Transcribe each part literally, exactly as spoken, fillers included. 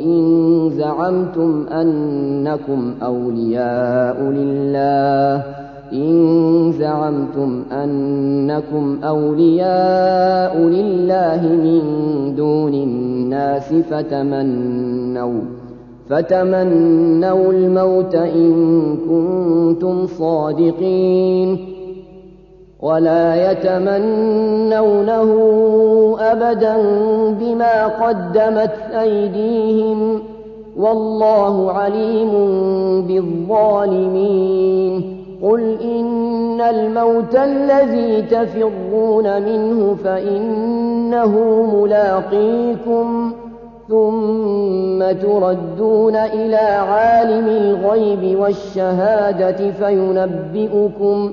إن زعمتم أنكم أولياء لله إن زعمتم أنكم أولياء لله من دون الناس فتمنوا فتمنوا الموت إن كنتم صادقين ولا يتمنونه أبدا بما قدمت أيديهم والله عليم بالظالمين قل إن الموت الذي تفرون منه فإنه ملاقيكم ثم تردون إلى عالم الغيب والشهادة فينبئكم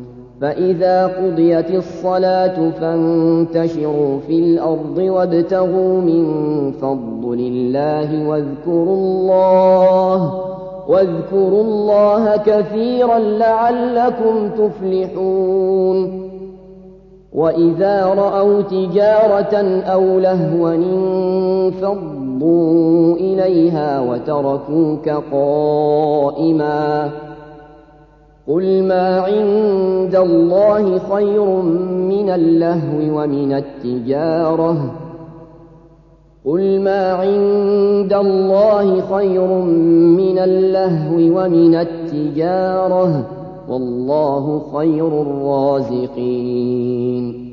فإذا قضيت الصلاة فانتشروا في الأرض وابتغوا من فضل الله واذكروا الله, واذكروا الله كثيرا لعلكم تفلحون وإذا رأوا تجارة أو لهوا انفضوا إليها وتركوك قائما قل ما عند الله خير من اللهو ومن التجارة قل ما عند الله خير من اللهو ومن التجارة والله خير الرازقين.